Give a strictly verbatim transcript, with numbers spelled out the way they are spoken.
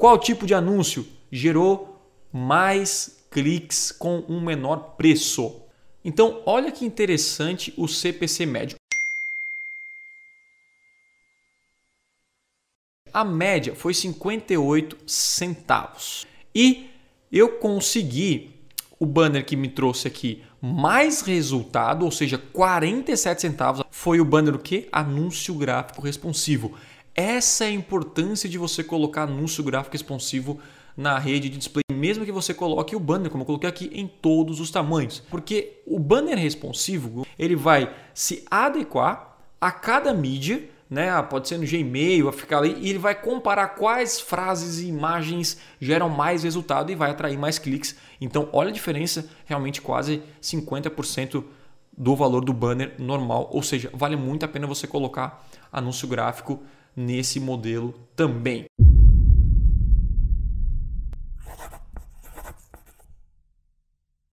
Qual tipo de anúncio gerou mais cliques com um menor preço? Então, olha que interessante o C P C médio. A média foi cinquenta e oito centavos. E eu consegui o banner que me trouxe aqui mais resultado, ou seja, quarenta e sete centavos. Foi o banner o quê? Anúncio gráfico responsivo. Essa é a importância de você colocar anúncio gráfico responsivo na rede de display, mesmo que você coloque o banner, como eu coloquei aqui, em todos os tamanhos. Porque o banner responsivo, ele vai se adequar a cada mídia, né? Pode ser no Gmail, vai ficar ali, e ele vai comparar quais frases e imagens geram mais resultado e vai atrair mais cliques. Então, olha a diferença, realmente quase cinquenta por cento do valor do banner normal. Ou seja, vale muito a pena você colocar anúncio gráfico nesse modelo também.